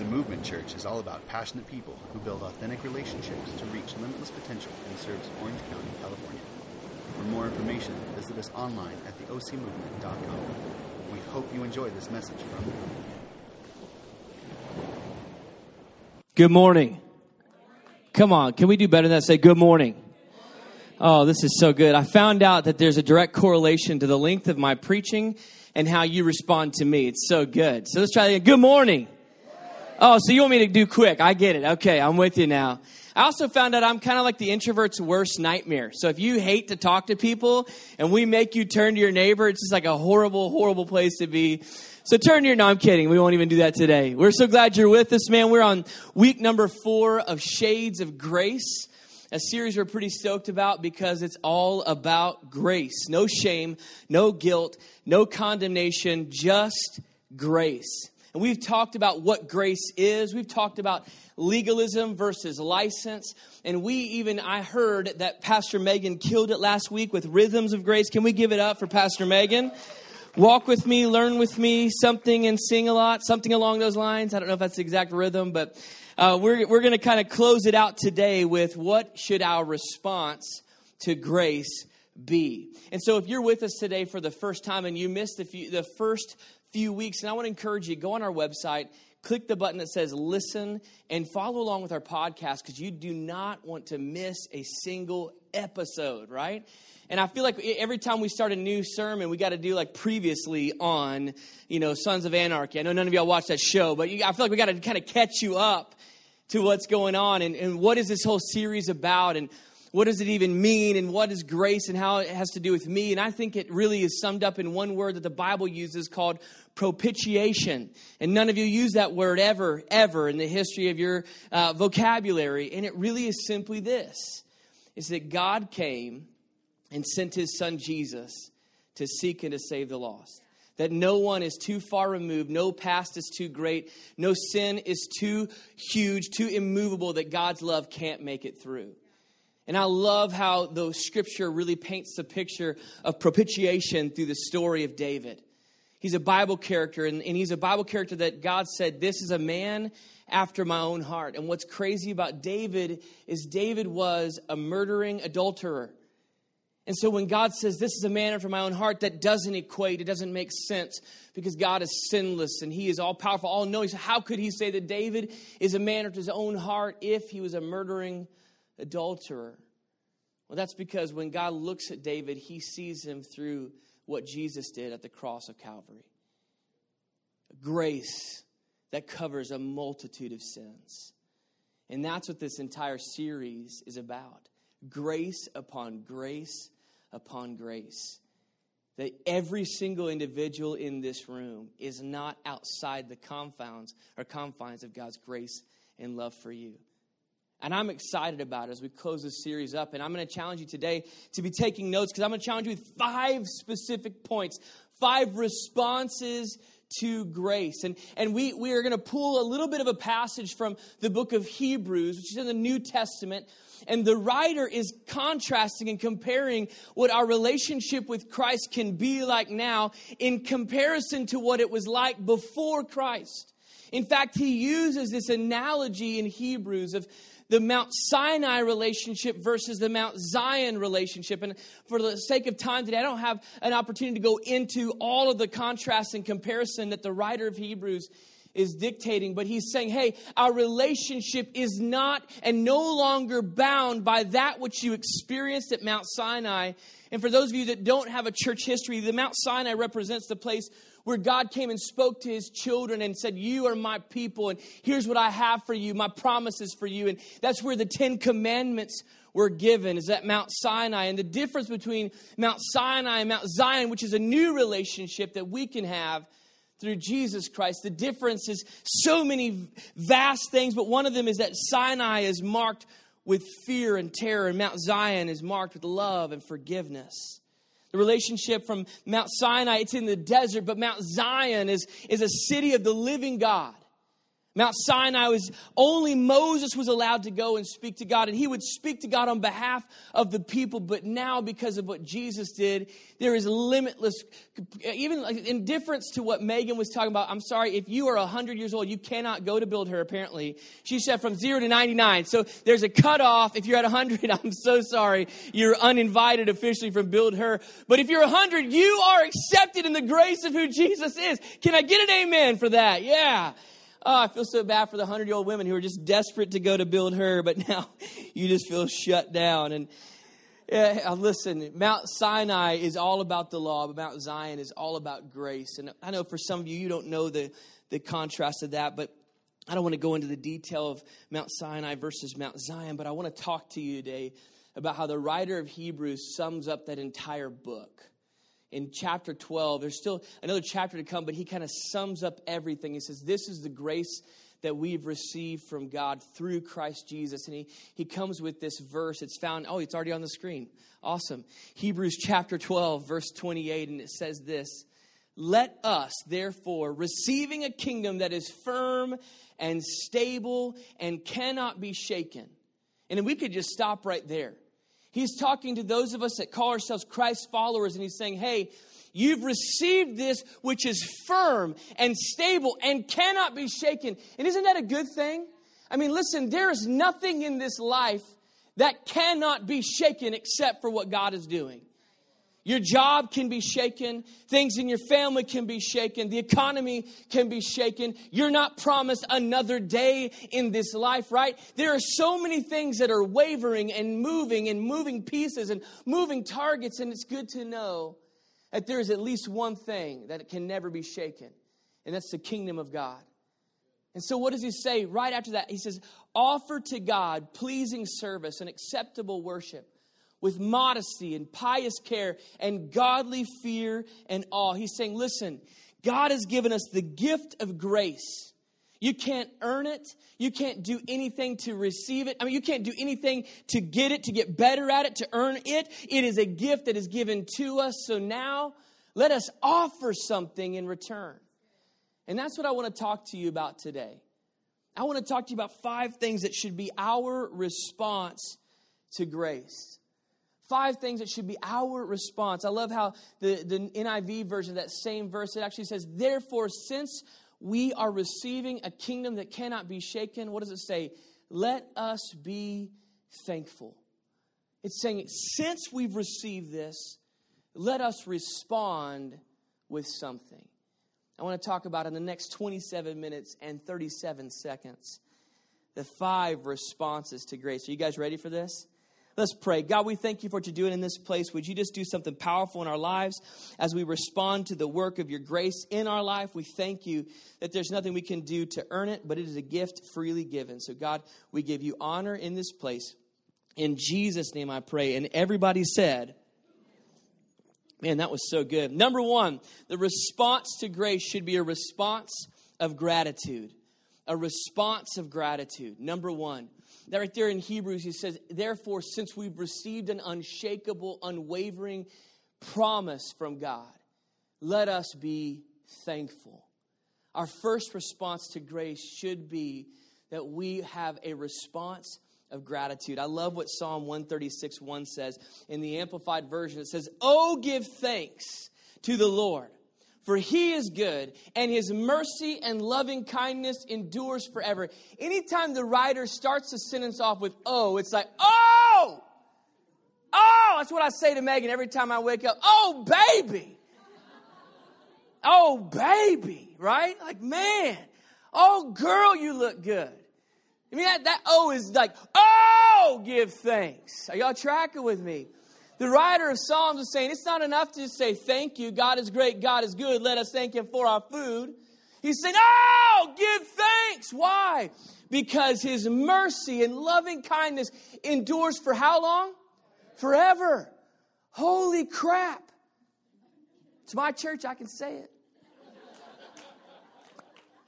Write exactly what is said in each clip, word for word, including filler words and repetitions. The Movement Church is all about passionate people who build authentic relationships to reach limitless potential and serves Orange County, California. For more information, visit us online at the o c movement dot com. We hope you enjoy this message from the Movement. Good morning. Come on, can we do better than that? Say good morning. Oh, this is so good. I found out that there's a direct correlation to the length of my preaching and how you respond to me. It's so good. So let's try it again. Good morning. Oh, so you want me to do quick. I get it. Okay, I'm with you now. I also found out I'm kind of like the introvert's worst nightmare. So if you hate to talk to people and we make you turn to your neighbor, it's just like a horrible, horrible place to be. So turn to your, no, I'm kidding. We won't even do that today. We're so glad you're with us, man. We're on week number four of Shades of Grace, a series we're pretty stoked about because it's all about grace. No shame, no guilt, no condemnation, just grace. And we've talked about what grace is. We've talked about legalism versus license. And we even, I heard that Pastor Megan killed it last week with rhythms of grace. Can we give it up for Pastor Megan? Walk with me, learn with me, something and sing a lot, something along those lines. I don't know if that's the exact rhythm, but uh, we're we're going to kind of close it out today with what should our response to grace be? And so if you're with us today for the first time and you missed the, few, the first few weeks, and I want to encourage you, go on our website, click the button that says listen, and follow along with our podcast because you do not want to miss a single episode, right? And I feel like every time we start a new sermon, we got to do like previously on, you know, Sons of Anarchy. I know none of y'all watch that show, but you, I feel like we got to kind of catch you up to what's going on and, and what is this whole series about and what does it even mean and what is grace and how it has to do with me. And I think it really is summed up in one word that the Bible uses called propitiation. And none of you use that word ever, ever in the history of your uh, vocabulary. And it really is simply this, is that God came and sent his son Jesus to seek and to save the lost. That no one is too far removed, no past is too great, no sin is too huge, too immovable that God's love can't make it through. And I love how the scripture really paints the picture of propitiation through the story of David. He's a Bible character, and, and he's a Bible character that God said, this is a man after my own heart. And what's crazy about David is David was a murdering adulterer. And so when God says, this is a man after my own heart, that doesn't equate. It doesn't make sense because God is sinless and he is all powerful, all knowing. So how could he say that David is a man after his own heart if he was a murdering adulterer? Well, that's because when God looks at David, he sees him through what Jesus did at the cross of Calvary. Grace that covers a multitude of sins. And that's what this entire series is about. Grace upon grace upon grace. That every single individual in this room is not outside the confounds or confines of God's grace and love for you. And I'm excited about it as we close this series up. And I'm going to challenge you today to be taking notes because I'm going to challenge you with five specific points, five responses to grace. And, and we, we are going to pull a little bit of a passage from the book of Hebrews, which is in the New Testament. And the writer is contrasting and comparing what our relationship with Christ can be like now in comparison to what it was like before Christ. In fact, he uses this analogy in Hebrews of the Mount Sinai relationship versus the Mount Zion relationship. And for the sake of time today, I don't have an opportunity to go into all of the contrast and comparison that the writer of Hebrews is dictating. But he's saying, hey, our relationship is not and no longer bound by that which you experienced at Mount Sinai. And for those of you that don't have a church history, the Mount Sinai represents the place where God came and spoke to his children and said, you are my people, and here's what I have for you, my promises for you. And that's where the Ten Commandments were given, is at Mount Sinai. And the difference between Mount Sinai and Mount Zion, which is a new relationship that we can have through Jesus Christ, the difference is so many vast things, but one of them is that Sinai is marked with fear and terror, and Mount Zion is marked with love and forgiveness. The relationship from Mount Sinai, it's in the desert, but Mount Zion is, is a city of the living God. Mount Sinai was only Moses was allowed to go and speak to God, and he would speak to God on behalf of the people. But now, because of what Jesus did, there is limitless, even in difference to what Megan was talking about. I'm sorry, if you are one hundred years old, you cannot go to build her, apparently. She said from zero to ninety-nine. So there's a cutoff. If you're at one hundred, I'm so sorry. You're uninvited officially from build her. But if you're one hundred, you are accepted in the grace of who Jesus is. Can I get an amen for that? Yeah. Oh, I feel so bad for the one hundred-year-old women who are just desperate to go to build her, but now you just feel shut down. And yeah, listen, Mount Sinai is all about the law, but Mount Zion is all about grace. And I know for some of you, you don't know the, the contrast of that, but I don't want to go into the detail of Mount Sinai versus Mount Zion, but I want to talk to you today about how the writer of Hebrews sums up that entire book. In chapter twelve, there's still another chapter to come, but he kind of sums up everything. He says, this is the grace that we've received from God through Christ Jesus. And he, he comes with this verse. It's found, oh, it's already on the screen. Awesome. Hebrews chapter twelve, verse twenty-eight, and it says this, let us, therefore, receiving a kingdom that is firm and stable and cannot be shaken. And then we could just stop right there. He's talking to those of us that call ourselves Christ's followers, and he's saying, hey, you've received this which is firm and stable and cannot be shaken. And isn't that a good thing? I mean, listen, there is nothing in this life that cannot be shaken except for what God is doing. Your job can be shaken. Things in your family can be shaken. The economy can be shaken. You're not promised another day in this life, right? There are so many things that are wavering and moving and moving pieces and moving targets. And it's good to know that there is at least one thing that can never be shaken. And that's the kingdom of God. And so what does he say right after that? He says, offer to God pleasing service and acceptable worship, with modesty and pious care and godly fear and awe. He's saying, listen, God has given us the gift of grace. You can't earn it. You can't do anything to receive it. I mean, you can't do anything to get it, to get better at it, to earn it. It is a gift that is given to us. So now let us offer something in return. And that's what I want to talk to you about today. I want to talk to you about five things that should be our response to grace. Five things that should be our response. I love how the, the N I V version of that same verse, it actually says, therefore, since we are receiving a kingdom that cannot be shaken, what does it say? Let us be thankful. It's saying, since we've received this, let us respond with something. I want to talk about in the next twenty-seven minutes and thirty-seven seconds, the five responses to grace. Are you guys ready for this? Let's pray. God, we thank you for what you're doing in this place. Would you just do something powerful in our lives as we respond to the work of your grace in our life? We thank you that there's nothing we can do to earn it, but it is a gift freely given. So, God, we give you honor in this place. In Jesus' name I pray. And everybody said, man, that was so good. Number one, the response to grace should be a response of gratitude. A response of gratitude. Number one. That right there in Hebrews, he says, therefore, since we've received an unshakable, unwavering promise from God, let us be thankful. Our first response to grace should be that we have a response of gratitude. I love what Psalm one thirty-six one says in the Amplified Version. It says, oh, give thanks to the Lord, for he is good, and his mercy and loving kindness endures forever. Anytime the writer starts a sentence off with, oh, it's like, oh, oh, that's what I say to Megan every time I wake up. Oh, baby. Oh, baby, right? Like, man, oh, girl, you look good. I mean, that, that oh is like, oh, give thanks. Are y'all tracking with me? The writer of Psalms is saying it's not enough to just say thank you. God is great. God is good. Let us thank him for our food. He's saying, oh, give thanks. Why? Because his mercy and loving kindness endures for how long? Forever. Holy crap. It's my church. I can say it.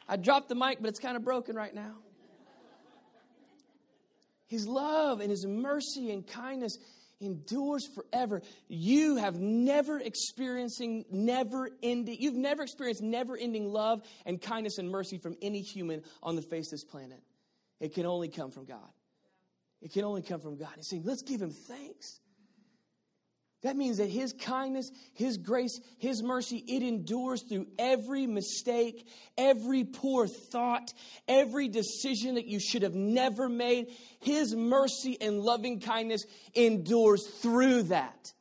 I dropped the mic, but it's kind of broken right now. His love and his mercy and kindness endures forever. You have never experiencing never ending. You've never experienced never ending love and kindness and mercy from any human on the face of this planet. It can only come from God. It can only come from God. He's saying, let's give him thanks. That means that his kindness, his grace, his mercy, it endures through every mistake, every poor thought, every decision that you should have never made. His mercy and loving kindness endures through that.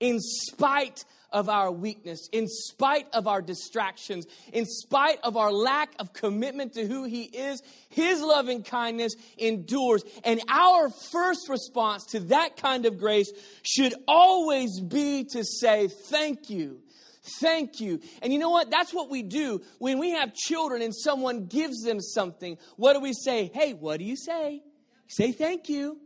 In spite of our weakness, in spite of our distractions, in spite of our lack of commitment to who he is, his loving kindness endures. And our first response to that kind of grace should always be to say, thank you. Thank you. And you know what? That's what we do when we have children and someone gives them something. What do we say? Hey, what do you say? Say thank you.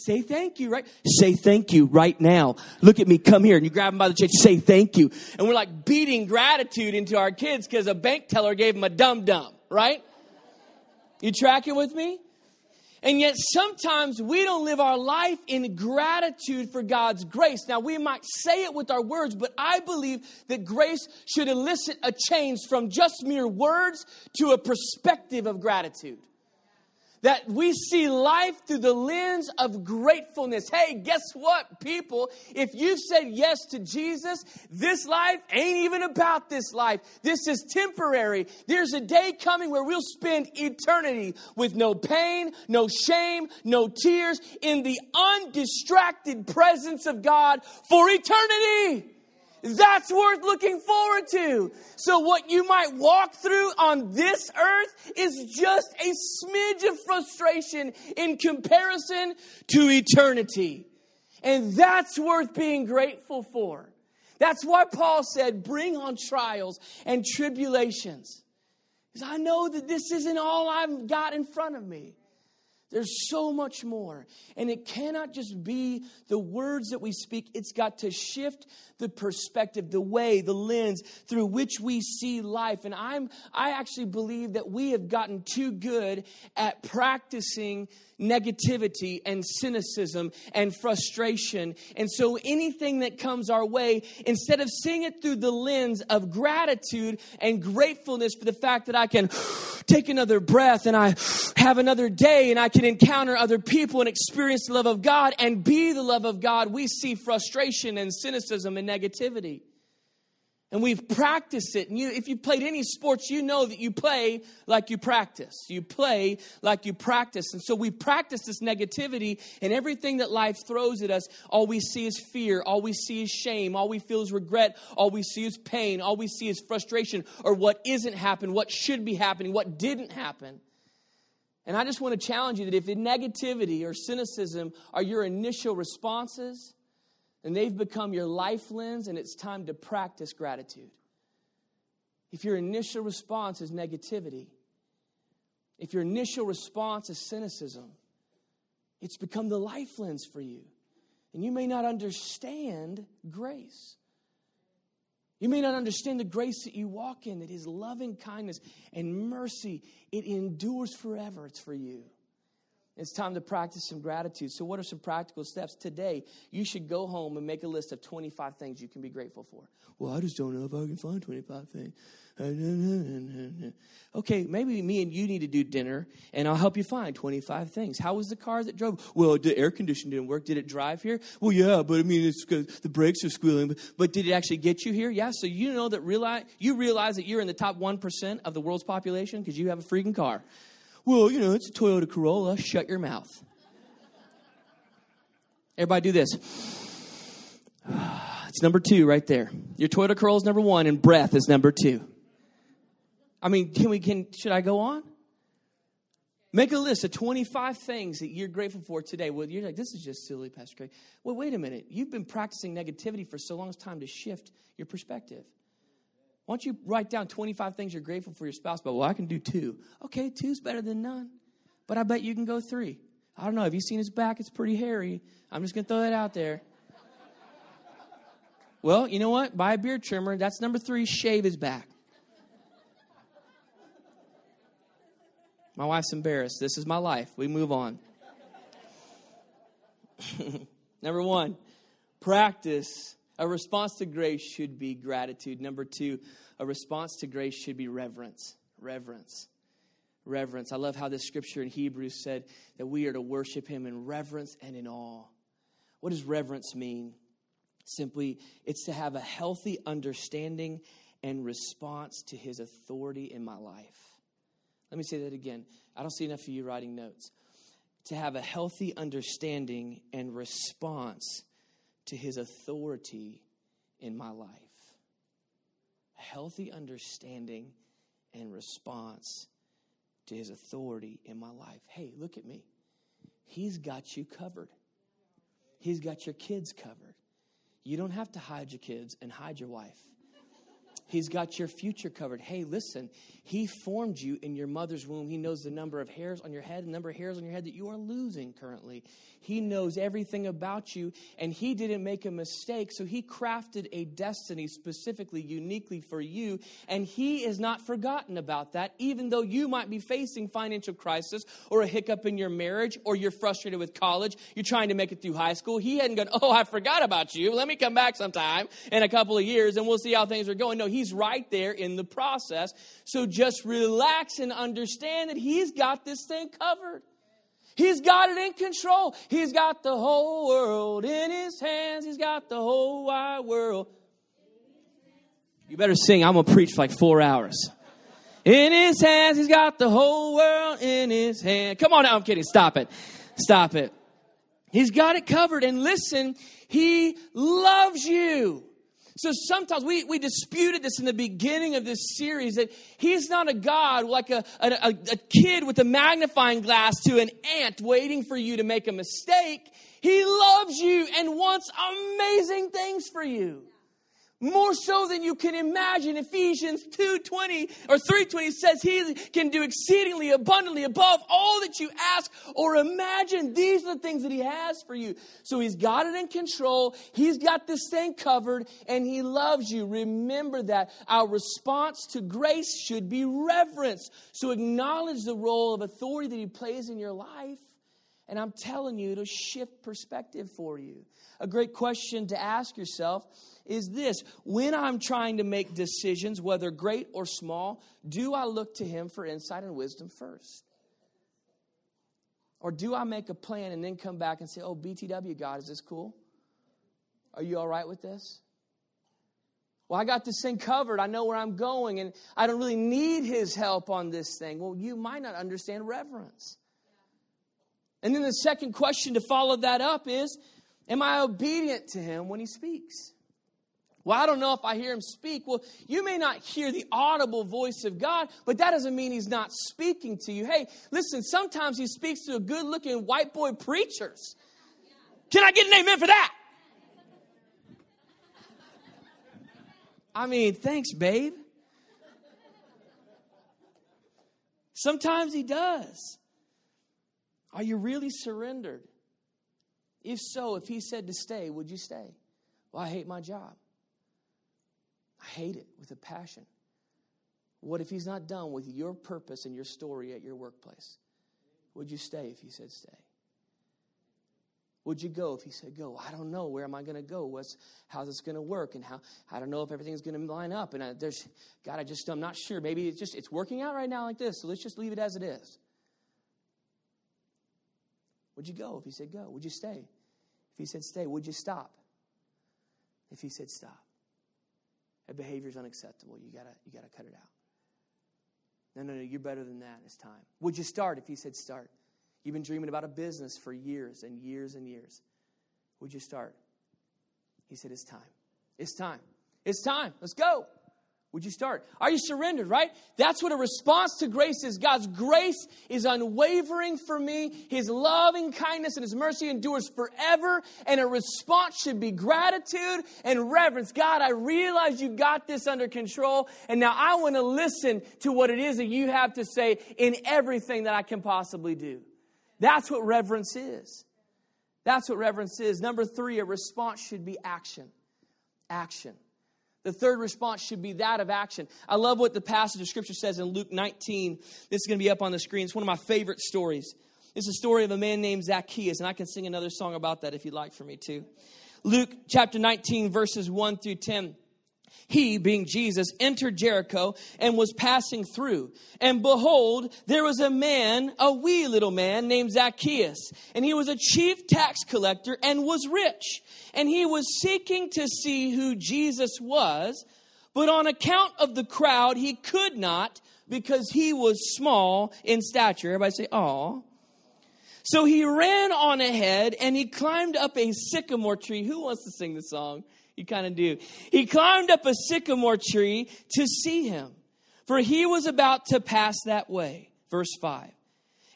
Say thank you, right? Say thank you right now. Look at me, come here. And you grab them by the cheek, say thank you. And we're like beating gratitude into our kids because a bank teller gave them a dum-dum, right? You tracking with me? And yet sometimes we don't live our life in gratitude for God's grace. Now, we might say it with our words, but I believe that grace should elicit a change from just mere words to a perspective of gratitude. That we see life through the lens of gratefulness. Hey, guess what, people? If you've said yes to Jesus, this life ain't even about this life. This is temporary. There's a day coming where we'll spend eternity with no pain, no shame, no tears, in the undistracted presence of God for eternity. That's worth looking forward to. So what you might walk through on this earth is just a smidge of frustration in comparison to eternity. And that's worth being grateful for. That's why Paul said, bring on trials and tribulations. Because I know that this isn't all I've got in front of me. There's so much more. And it cannot just be the words that we speak. It's got to shift the perspective, the way, the lens through which we see life. And I'm, I actually believe that we have gotten too good at practicing negativity and cynicism and frustration. And so anything that comes our way, instead of seeing it through the lens of gratitude and gratefulness for the fact that I can take another breath and I have another day and I can encounter other people and experience the love of God and be the love of God, we see frustration and cynicism and negativity. And we've practiced it. And you, if you played any sports, you know that you play like you practice. You play like you practice. And so we practice this negativity, and everything that life throws at us, all we see is fear. All we see is shame. All we feel is regret. All we see is pain. All we see is frustration, or what isn't happened, what should be happening, what didn't happen. And I just want to challenge you that if negativity or cynicism are your initial responses, and they've become your life lens, and it's time to practice gratitude. If your initial response is negativity, if your initial response is cynicism, it's become the life lens for you. And you may not understand grace. You may not understand the grace that you walk in, that his loving kindness and mercy, it endures forever. It's for you. It's time to practice some gratitude. So what are some practical steps? Today, you should go home and make a list of twenty-five things you can be grateful for. Well, I just don't know if I can find twenty-five things. Okay, maybe me and you need to do dinner, and I'll help you find twenty-five things. How was the car that drove? Well, the air conditioning didn't work. Did it drive here? Well, yeah, but I mean, it's 'cause the brakes are squealing. But, but did it actually get you here? Yeah, so you know that realize, you realize that you're in the top one percent of the world's population because you have a freaking car. Well, you know, it's a Toyota Corolla. Shut your mouth. Everybody do this. It's number two right there. Your Toyota Corolla is number one, and breath is number two. I mean, can we? Can should I go on? Make a list of twenty-five things that you're grateful for today. Well, you're like, this is just silly, Pastor Craig. Well, wait a minute. You've been practicing negativity for so long. It's time to shift your perspective. Why don't you write down twenty-five things you're grateful for your spouse? But, well, I can do two. Okay, two's better than none. But I bet you can go three. I don't know. Have you seen his back? It's pretty hairy. I'm just going to throw that out there. Well, you know what? Buy a beard trimmer. That's number three. Shave his back. My wife's embarrassed. This is my life. We move on. Number one, practice, a response to grace should be gratitude. Number two, a response to grace should be reverence. Reverence. Reverence. I love how this scripture in Hebrews said that we are to worship him in reverence and in awe. What does reverence mean? Simply, it's to have a healthy understanding and response to his authority in my life. Let me say that again. I don't see enough of you writing notes. To have a healthy understanding and response to his authority in my life. A healthy understanding and response to his authority in my life. Hey, look at me. He's got you covered. He's got your kids covered. You don't have to hide your kids and hide your wife. He's got your future covered. Hey, listen, he formed you in your mother's womb. He knows the number of hairs on your head, the number of hairs on your head that you are losing currently. He knows everything about you, and he didn't make a mistake, so he crafted a destiny specifically, uniquely for you, and he is not forgotten about that, even though you might be facing financial crisis or a hiccup in your marriage, or you're frustrated with college, you're trying to make it through high school. He hadn't gone, oh, I forgot about you. Let me come back sometime in a couple of years, and we'll see how things are going. No, he He's right there in the process. So just relax and understand that he's got this thing covered. He's got it in control. He's got the whole world in his hands. He's got the whole wide world. You better sing. I'm going to preach like four hours. In his hands, he's got the whole world in his hand. Come on now. I'm kidding. Stop it. Stop it. He's got it covered. And listen, he loves you. So sometimes we, we disputed this in the beginning of this series, that he's not a God like a, a, a kid with a magnifying glass to an ant waiting for you to make a mistake. He loves you and wants amazing things for you. More so than you can imagine. Ephesians two twenty or three twenty says he can do exceedingly abundantly above all that you ask or imagine. These are the things that he has for you. So he's got it in control. He's got this thing covered and he loves you. Remember that our response to grace should be reverence. So acknowledge the role of authority that he plays in your life. And I'm telling you, it'll shift perspective for you. A great question to ask yourself is this: when I'm trying to make decisions, whether great or small, do I look to him for insight and wisdom first? Or do I make a plan and then come back and say, oh, B T W, God, is this cool? Are you all right with this? Well, I got this thing covered. I know where I'm going, and I don't really need his help on this thing. Well, you might not understand reverence. And then the second question to follow that up is, am I obedient to him when he speaks? Well, I don't know if I hear him speak. Well, you may not hear the audible voice of God, but that doesn't mean he's not speaking to you. Hey, listen, sometimes he speaks to a good-looking white boy preachers. Can I get an amen for that? I mean, thanks, babe. Sometimes he does. Are you really surrendered? If so, if he said to stay, would you stay? Well, I hate my job. I hate it with a passion. What if he's not done with your purpose and your story at your workplace? Would you stay if he said stay? Would you go if he said go? I don't know. Where am I going to go? What's, how's this going to work? And how, I don't know if everything's going to line up. And I, there's, God, I just, I'm not sure. Maybe it's just, it's working out right now like this. So let's just leave it as it is. Would you go if he said go? Would you stay if he said stay? Would you stop if he said stop? That behavior is unacceptable. You gotta, you gotta cut it out. No, no, no, you're better than that. It's time. Would you start if he said start? You've been dreaming about a business for years and years and years. Would you start? He said, it's time. It's time. It's time. Let's go. Would you start? Are you surrendered, right? That's what a response to grace is. God's grace is unwavering for me. His loving kindness and his mercy endures forever. And a response should be gratitude and reverence. God, I realize you got this under control. And now I want to listen to what it is that you have to say in everything that I can possibly do. That's what reverence is. That's what reverence is. Number three, a response should be action. Action. The third response should be that of action. I love what the passage of Scripture says in Luke nineteen. This is going to be up on the screen. It's one of my favorite stories. It's the story of a man named Zacchaeus, and I can sing another song about that if you'd like for me to. Luke chapter nineteen, verses one through ten. He, being Jesus, entered Jericho and was passing through. And behold, there was a man, a wee little man named Zacchaeus. And he was a chief tax collector and was rich. And he was seeking to see who Jesus was. But on account of the crowd, he could not because he was small in stature. Everybody say, aw. So he ran on ahead and he climbed up a sycamore tree. Who wants to sing this song? You kind of do. He climbed up a sycamore tree to see him, for he was about to pass that way. Verse five.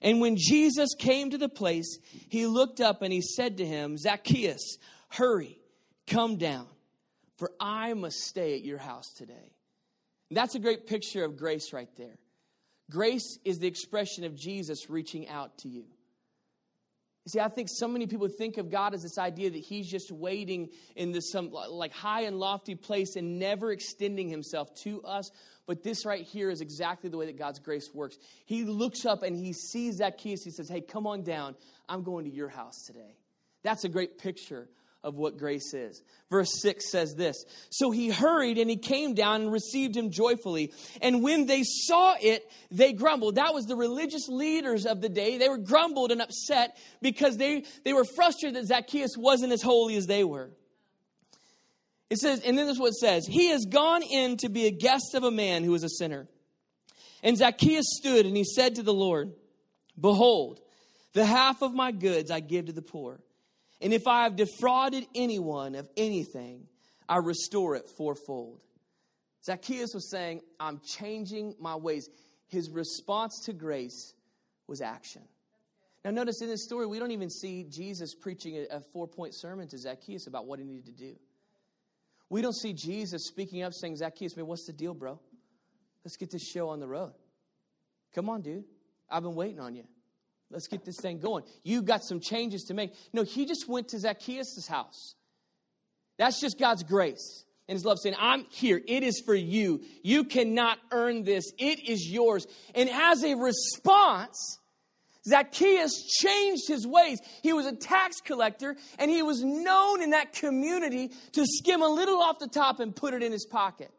And when Jesus came to the place, he looked up and he said to him, Zacchaeus, hurry, come down, for I must stay at your house today. And that's a great picture of grace right there. Grace is the expression of Jesus reaching out to you. You see, I think so many people think of God as this idea that he's just waiting in this some like high and lofty place and never extending himself to us. But this right here is exactly the way that God's grace works. He looks up and he sees Zacchaeus. He says, hey, come on down. I'm going to your house today. That's a great picture of what grace is. Verse six says this. So he hurried and he came down and received him joyfully. And when they saw it, they grumbled. That was the religious leaders of the day. They were grumbled and upset because they, they were frustrated that Zacchaeus wasn't as holy as they were. It says, and then this is what it says. He has gone in to be a guest of a man who is a sinner. And Zacchaeus stood and he said to the Lord, behold, the half of my goods I give to the poor. And if I have defrauded anyone of anything, I restore it fourfold. Zacchaeus was saying, I'm changing my ways. His response to grace was action. Now notice in this story, we don't even see Jesus preaching a four-point sermon to Zacchaeus about what he needed to do. We don't see Jesus speaking up saying, Zacchaeus, man, what's the deal, bro? Let's get this show on the road. Come on, dude. I've been waiting on you. Let's get this thing going. You've got some changes to make. No, he just went to Zacchaeus' house. That's just God's grace and his love saying, I'm here. It is for you. You cannot earn this. It is yours. And as a response, Zacchaeus changed his ways. He was a tax collector, and he was known in that community to skim a little off the top and put it in his pocket.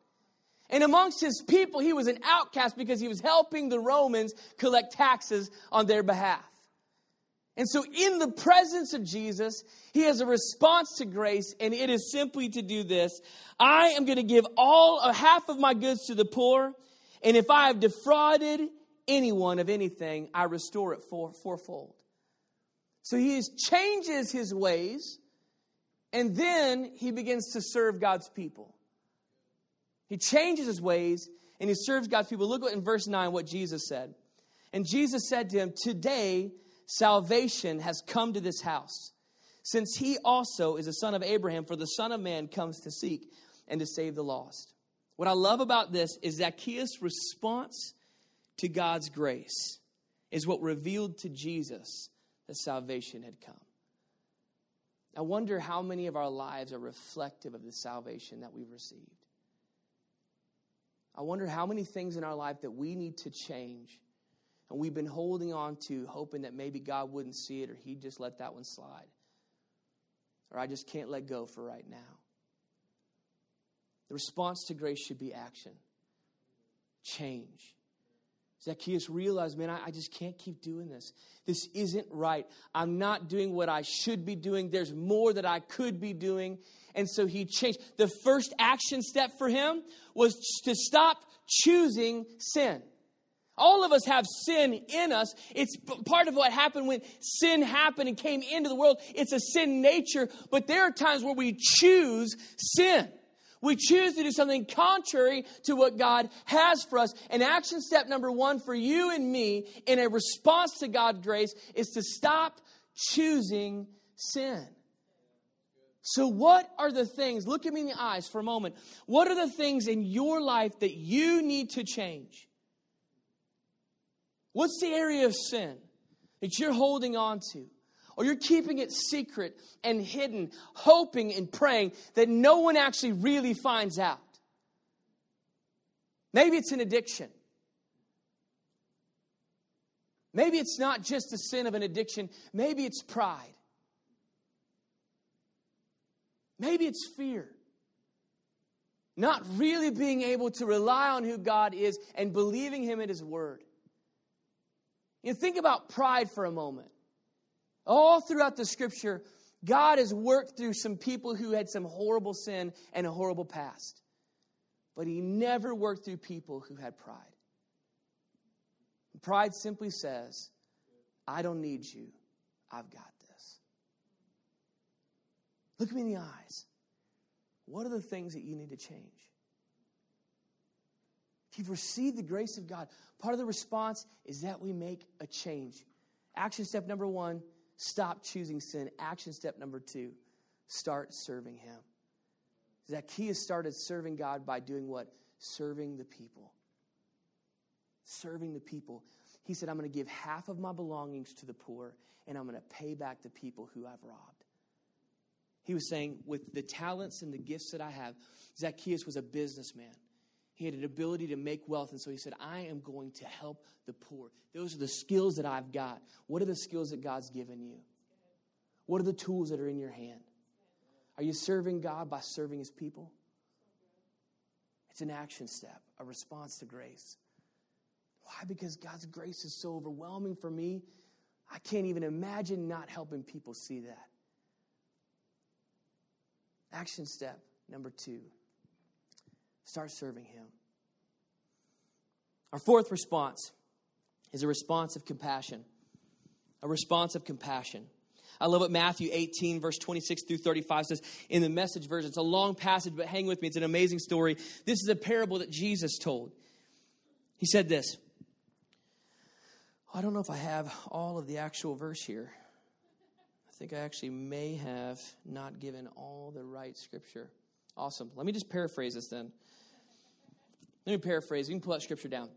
And amongst his people, he was an outcast because he was helping the Romans collect taxes on their behalf. And so in the presence of Jesus, he has a response to grace, and it is simply to do this. I am going to give all or half of my goods to the poor, and if I have defrauded anyone of anything, I restore it four, fourfold. So he changes his ways, and then he begins to serve God's people. He changes his ways and he serves God's people. Look in verse nine what Jesus said. And Jesus said to him, today salvation has come to this house, since he also is a son of Abraham, for the Son of Man comes to seek and to save the lost. What I love about this is Zacchaeus' response to God's grace is what revealed to Jesus that salvation had come. I wonder how many of our lives are reflective of the salvation that we've received. I wonder how many things in our life that we need to change and we've been holding on to, hoping that maybe God wouldn't see it, or he'd just let that one slide. Or I just can't let go for right now. The response to grace should be action. Change. Zacchaeus realized, man, I, I just can't keep doing this. This isn't right. I'm not doing what I should be doing. There's more that I could be doing. And so he changed. The first action step for him was to stop choosing sin. All of us have sin in us. It's part of what happened when sin happened and came into the world. It's a sin nature, but there are times where we choose sin. We choose to do something contrary to what God has for us. And action step number one for you and me in a response to God's grace is to stop choosing sin. So what are the things, look at me in the eyes for a moment, what are the things in your life that you need to change? What's the area of sin that you're holding on to? Or you're keeping it secret and hidden, hoping and praying that no one actually really finds out? Maybe it's an addiction. Maybe it's not just the sin of an addiction. Maybe it's pride. Maybe it's fear. Not really being able to rely on who God is and believing Him at His word. You know, think about pride for a moment. All throughout the Scripture, God has worked through some people who had some horrible sin and a horrible past. But He never worked through people who had pride. Pride simply says, I don't need you. I've got this. Look me in the eyes. What are the things that you need to change? If you've received the grace of God, part of the response is that we make a change. Action step number one, stop choosing sin. Action step number two, start serving Him. Zacchaeus started serving God by doing what? Serving the people. Serving the people. He said, I'm going to give half of my belongings to the poor, and I'm going to pay back the people who I've robbed. He was saying, with the talents and the gifts that I have, Zacchaeus was a businessman. He had an ability to make wealth, and so he said, I am going to help the poor. Those are the skills that I've got. What are the skills that God's given you? What are the tools that are in your hand? Are you serving God by serving His people? It's an action step, a response to grace. Why? Because God's grace is so overwhelming for me, I can't even imagine not helping people see that. Action step number two, start serving Him. Our fourth response is a response of compassion. A response of compassion. I love what Matthew eighteen, verse twenty-six through thirty-five says in the Message version. It's a long passage, but hang with me. It's an amazing story. This is a parable that Jesus told. He said this. I don't know if I have all of the actual verse here. I think I actually may have not given all the right scripture. Awesome. Let me just paraphrase this then. Let me paraphrase. You can pull that scripture down.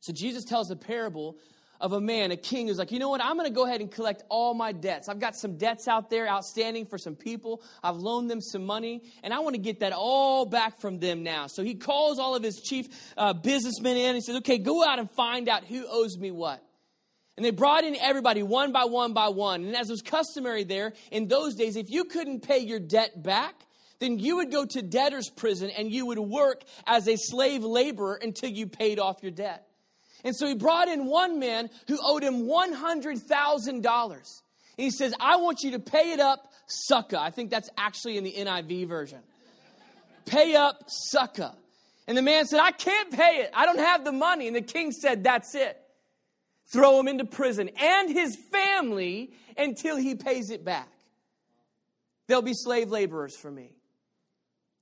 So Jesus tells the parable of a man, a king, who's like, you know what? I'm going to go ahead and collect all my debts. I've got some debts out there outstanding for some people. I've loaned them some money, and I want to get that all back from them now. So he calls all of his chief uh, businessmen in. He says, okay, go out and find out who owes me what. And they brought in everybody one by one by one. And as was customary there in those days, if you couldn't pay your debt back, then you would go to debtor's prison and you would work as a slave laborer until you paid off your debt. And so he brought in one man who owed him one hundred thousand dollars. And he says, I want you to pay it up, sucker. I think that's actually in the N I V version. Pay up, sucker. And the man said, I can't pay it. I don't have the money. And the king said, that's it. Throw him into prison and his family until he pays it back. They'll be slave laborers for me.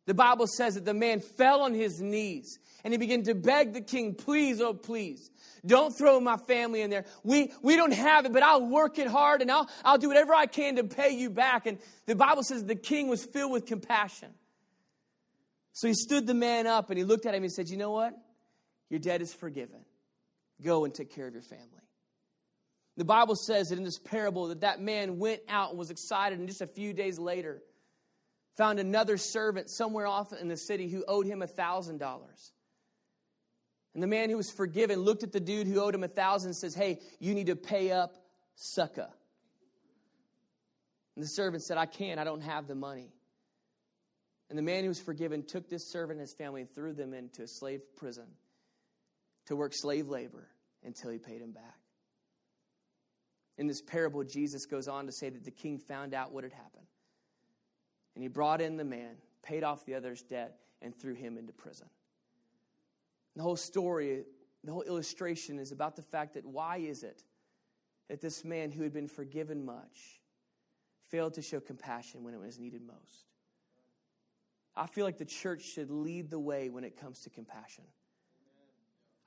The Bible says that the man fell on his knees and he began to beg the king, please, oh, please, don't throw my family in there. We we don't have it, but I'll work it hard and I'll, I'll do whatever I can to pay you back. And the Bible says the king was filled with compassion. So he stood the man up and he looked at him and said, you know what? Your debt is forgiven. Go and take care of your family. The Bible says that in this parable that that man went out and was excited, and just a few days later found another servant somewhere off in the city who owed him one thousand dollars. And the man who was forgiven looked at the dude who owed him one thousand dollars and says, hey, you need to pay up, sucker. And the servant said, I can't, I don't have the money. And the man who was forgiven took this servant and his family and threw them into a slave prison to work slave labor until he paid him back. In this parable, Jesus goes on to say that the king found out what had happened. And he brought in the man, paid off the other's debt, and threw him into prison. The whole story, the whole illustration is about the fact that why is it that this man who had been forgiven much failed to show compassion when it was needed most? I feel like the church should lead the way when it comes to compassion.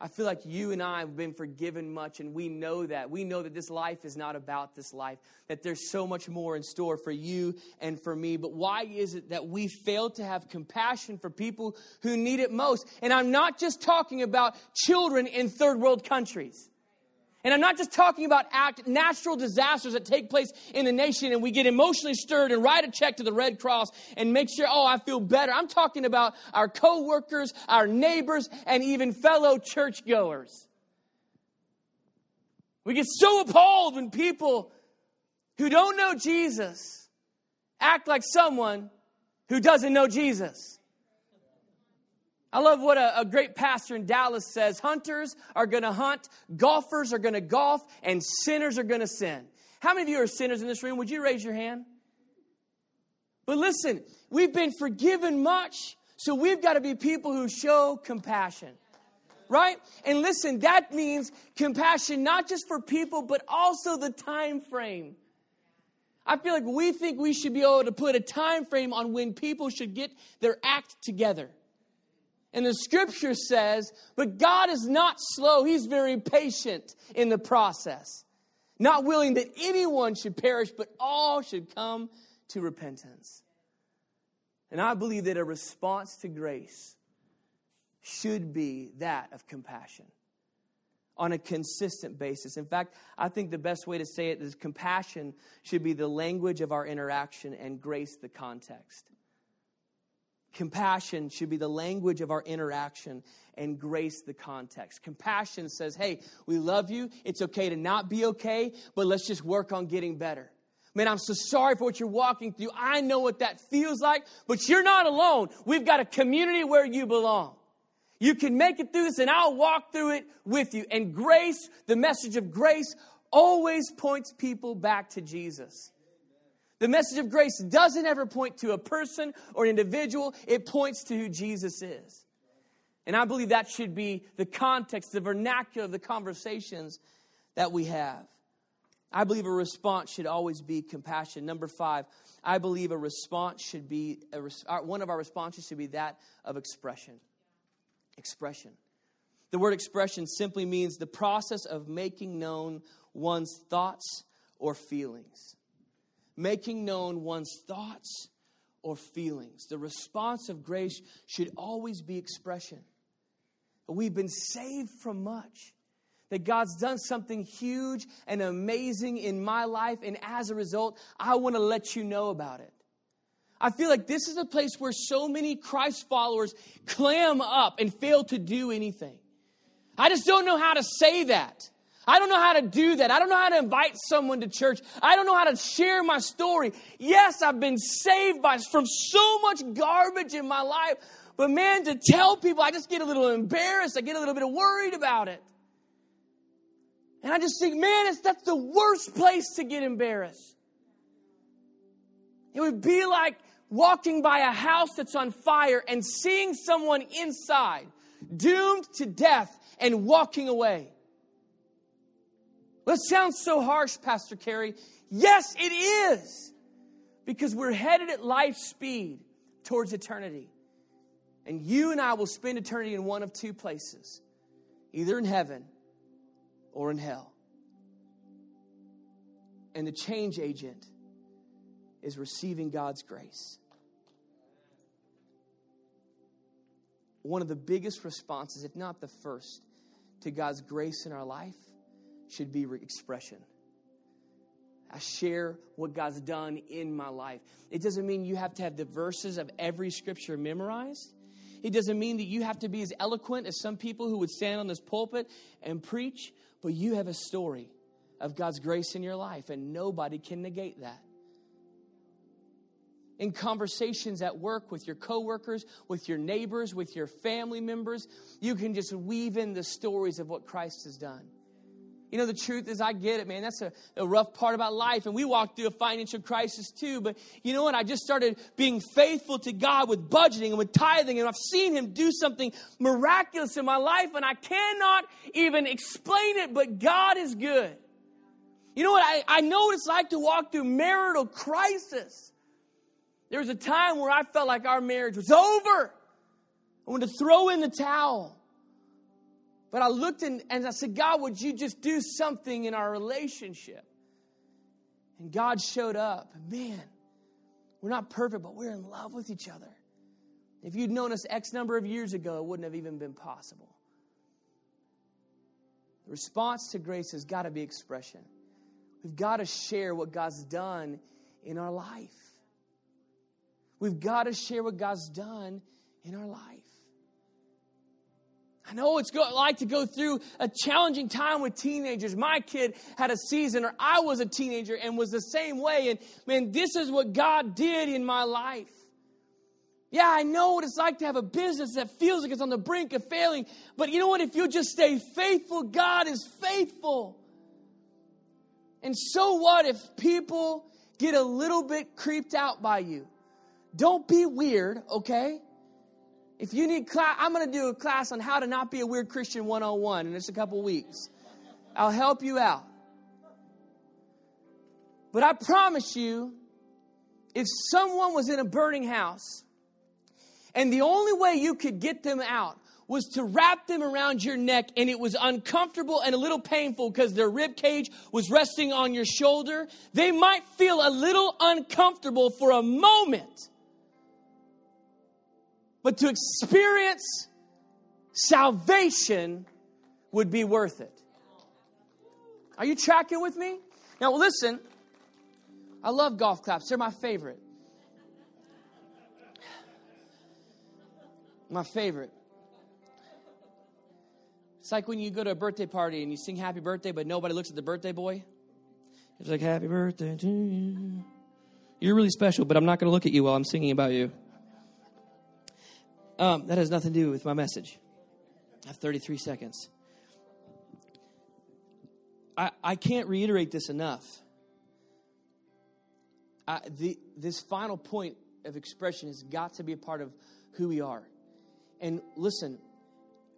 I feel like you and I have been forgiven much, and we know that. We know that this life is not about this life, that there's so much more in store for you and for me. But why is it that we fail to have compassion for people who need it most? And I'm not just talking about children in third world countries. And I'm not just talking about act, natural disasters that take place in the nation and we get emotionally stirred and write a check to the Red Cross and make sure, oh, I feel better. I'm talking about our co-workers, our neighbors, and even fellow churchgoers. We get so appalled when people who don't know Jesus act like someone who doesn't know Jesus. I love what a, a great pastor in Dallas says. Hunters are going to hunt, golfers are going to golf, and sinners are going to sin. How many of you are sinners in this room? Would you raise your hand? But listen, we've been forgiven much, so we've got to be people who show compassion. Right? And listen, that means compassion not just for people, but also the time frame. I feel like we think we should be able to put a time frame on when people should get their act together. And the scripture says, but God is not slow. He's very patient in the process. Not willing that anyone should perish, but all should come to repentance. And I believe that a response to grace should be that of compassion on a consistent basis. In fact, I think the best way to say it is compassion should be the language of our interaction and grace the context. Compassion should be the language of our interaction and grace the context. Compassion says, hey, we love you. It's okay to not be okay, but let's just work on getting better. Man, I'm so sorry for what you're walking through. I know what that feels like, but you're not alone. We've got a community where you belong. You can make it through this, and I'll walk through it with you. And grace, the message of grace, always points people back to Jesus. The message of grace doesn't ever point to a person or an individual. It points to who Jesus is. And I believe that should be the context, the vernacular of the conversations that we have. I believe a response should always be compassion. Number five, I believe a response should be, a res- one of our responses should be that of expression. Expression. The word expression simply means the process of making known one's thoughts or feelings. Making known one's thoughts or feelings. The response of grace should always be expression. We've been saved from much. That God's done something huge and amazing in my life. And as a result, I want to let you know about it. I feel like this is a place where so many Christ followers clam up and fail to do anything. I just don't know how to say that. I don't know how to do that. I don't know how to invite someone to church. I don't know how to share my story. Yes, I've been saved by from so much garbage in my life. But man, to tell people, I just get a little embarrassed. I get a little bit worried about it. And I just think, man, it's, that's the worst place to get embarrassed. It would be like walking by a house that's on fire and seeing someone inside, doomed to death, and walking away. That sounds so harsh, Pastor Kerry. Yes, it is. Because we're headed at life speed towards eternity. And you and I will spend eternity in one of two places. Either in heaven or in hell. And the change agent is receiving God's grace. One of the biggest responses, if not the first, to God's grace in our life should be expression. I share what God's done in my life. It doesn't mean you have to have the verses of every scripture memorized. It doesn't mean that you have to be as eloquent as some people who would stand on this pulpit and preach, but you have a story of God's grace in your life, and nobody can negate that. In conversations at work with your coworkers, with your neighbors, with your family members, you can just weave in the stories of what Christ has done. You know, the truth is, I get it, man. That's a, a rough part about life. And we walked through a financial crisis too. But you know what? I just started being faithful to God with budgeting and with tithing. And I've seen Him do something miraculous in my life. And I cannot even explain it, but God is good. You know what? I, I know what it's like to walk through marital crisis. There was a time where I felt like our marriage was over. I wanted to throw in the towel. But I looked and, and I said, God, would you just do something in our relationship? And God showed up. Man, we're not perfect, but we're in love with each other. If you'd known us X number of years ago, it wouldn't have even been possible. The response to grace has got to be expression. We've got to share what God's done in our life. We've got to share what God's done in our life. I know it's go- like to go through a challenging time with teenagers. My kid had a season, or I was a teenager and was the same way. And man, this is what God did in my life. Yeah, I know what it's like to have a business that feels like it's on the brink of failing. But you know what? If you just stay faithful, God is faithful. And so what if people get a little bit creeped out by you? Don't be weird, okay? If you need class, I'm going to do a class on how to not be a weird Christian one oh one in just a couple weeks. I'll help you out. But I promise you, if someone was in a burning house, and the only way you could get them out was to wrap them around your neck, and it was uncomfortable and a little painful because their rib cage was resting on your shoulder, they might feel a little uncomfortable for a moment. But to experience salvation would be worth it. Are you tracking with me? Now listen, I love golf claps. They're my favorite. My favorite. It's like when you go to a birthday party and you sing happy birthday, but nobody looks at the birthday boy. It's like, happy birthday to you. You're really special, but I'm not going to look at you while I'm singing about you. Um, that has nothing to do with my message. I have thirty-three seconds. I, I can't reiterate this enough. I, the, this final point of expression has got to be a part of who we are. And listen,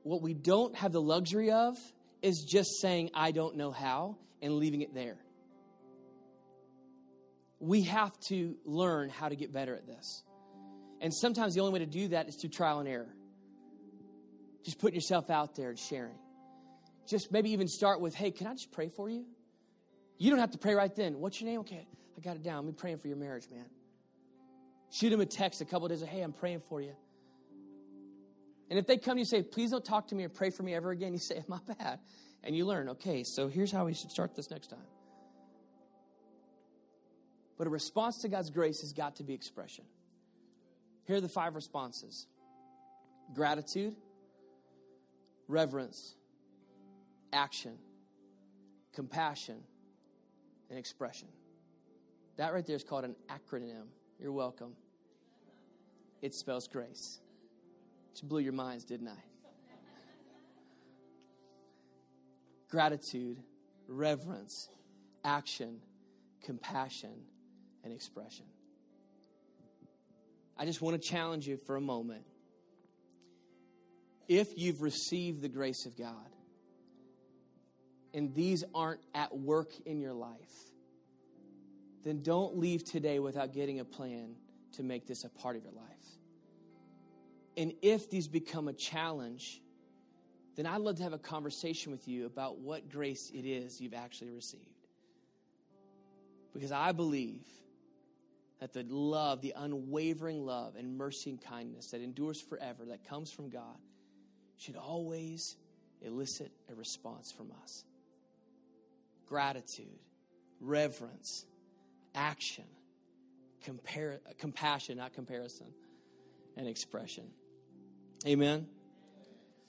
what we don't have the luxury of is just saying, I don't know how, and leaving it there. We have to learn how to get better at this. And sometimes the only way to do that is through trial and error. Just putting yourself out there and sharing. Just maybe even start with, hey, can I just pray for you? You don't have to pray right then. What's your name? Okay, I got it down. I'm praying for your marriage, man. Shoot them a text a couple of days later, hey, I'm praying for you. And if they come to you and say, please don't talk to me or pray for me ever again, you say, my bad. And you learn, okay, so here's how we should start this next time. But a response to God's grace has got to be expression. Here are the five responses. Gratitude, reverence, action, compassion, and expression. That right there is called an acronym. You're welcome. It spells grace. Which blew your minds, didn't I? Gratitude, reverence, action, compassion, and expression. I just want to challenge you for a moment. If you've received the grace of God, and these aren't at work in your life, then don't leave today without getting a plan to make this a part of your life. And if these become a challenge, then I'd love to have a conversation with you about what grace it is you've actually received. Because I believe that the love, the unwavering love and mercy and kindness that endures forever, that comes from God, should always elicit a response from us. Gratitude, reverence, action, compare, compassion, not comparison, and expression. Amen.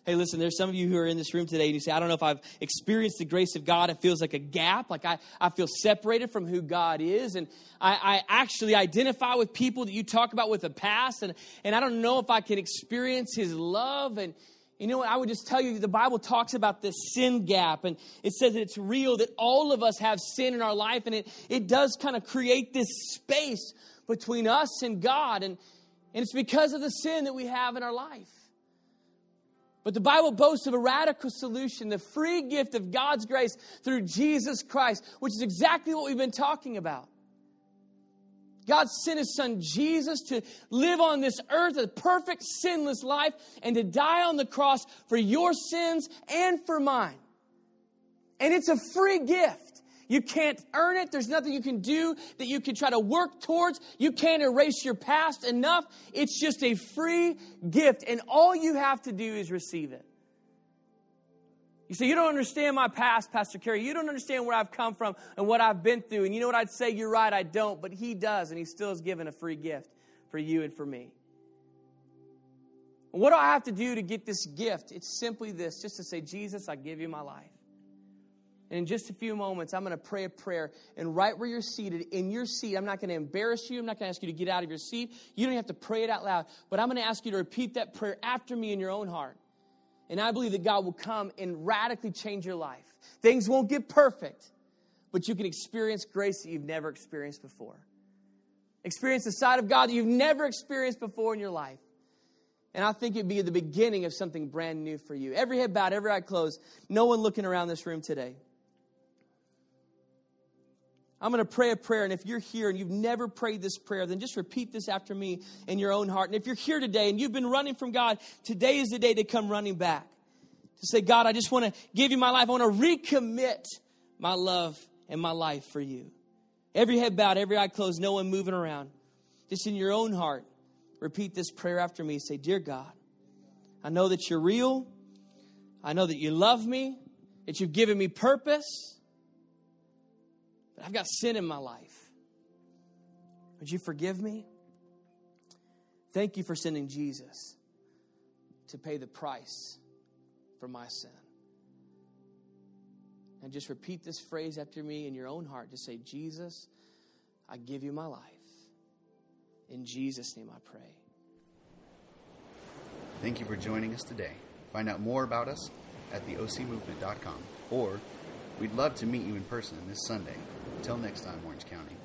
Hey, listen, there's some of you who are in this room today and you say, I don't know if I've experienced the grace of God. It feels like a gap. Like I, I feel separated from who God is. And I, I actually identify with people that you talk about with the past. And, and I don't know if I can experience his love. And you know what? I would just tell you the Bible talks about this sin gap. And it says that it's real, that all of us have sin in our life. And it, it does kind of create this space between us and God. And And it's because of the sin that we have in our life. But the Bible boasts of a radical solution, the free gift of God's grace through Jesus Christ, which is exactly what we've been talking about. God sent his son Jesus to live on this earth a perfect, sinless life and to die on the cross for your sins and for mine. And it's a free gift. You can't earn it. There's nothing you can do that you can try to work towards. You can't erase your past enough. It's just a free gift, and all you have to do is receive it. You say, you don't understand my past, Pastor Kerry. You don't understand where I've come from and what I've been through. And you know what? I'd say you're right, I don't, but he does, and he still has given a free gift for you and for me. What do I have to do to get this gift? It's simply this, just to say, Jesus, I give you my life. And in just a few moments, I'm going to pray a prayer. And right where you're seated, in your seat, I'm not going to embarrass you. I'm not going to ask you to get out of your seat. You don't have to pray it out loud. But I'm going to ask you to repeat that prayer after me in your own heart. And I believe that God will come and radically change your life. Things won't get perfect, but you can experience grace that you've never experienced before. Experience the side of God that you've never experienced before in your life. And I think it'd be the beginning of something brand new for you. Every head bowed, every eye closed. No one looking around this room today. I'm going to pray a prayer, and if you're here and you've never prayed this prayer, then just repeat this after me in your own heart. And if you're here today and you've been running from God, today is the day to come running back. To say, God, I just want to give you my life. I want to recommit my love and my life for you. Every head bowed, every eye closed, no one moving around. Just in your own heart, repeat this prayer after me. Say, dear God, I know that you're real. I know that you love me, that you've given me purpose. But I've got sin in my life. Would you forgive me? Thank you for sending Jesus to pay the price for my sin. And just repeat this phrase after me in your own heart. Just say, Jesus, I give you my life. In Jesus' name I pray. Thank you for joining us today. Find out more about us at the o c movement dot com, or we'd love to meet you in person this Sunday. Until next time, Orange County.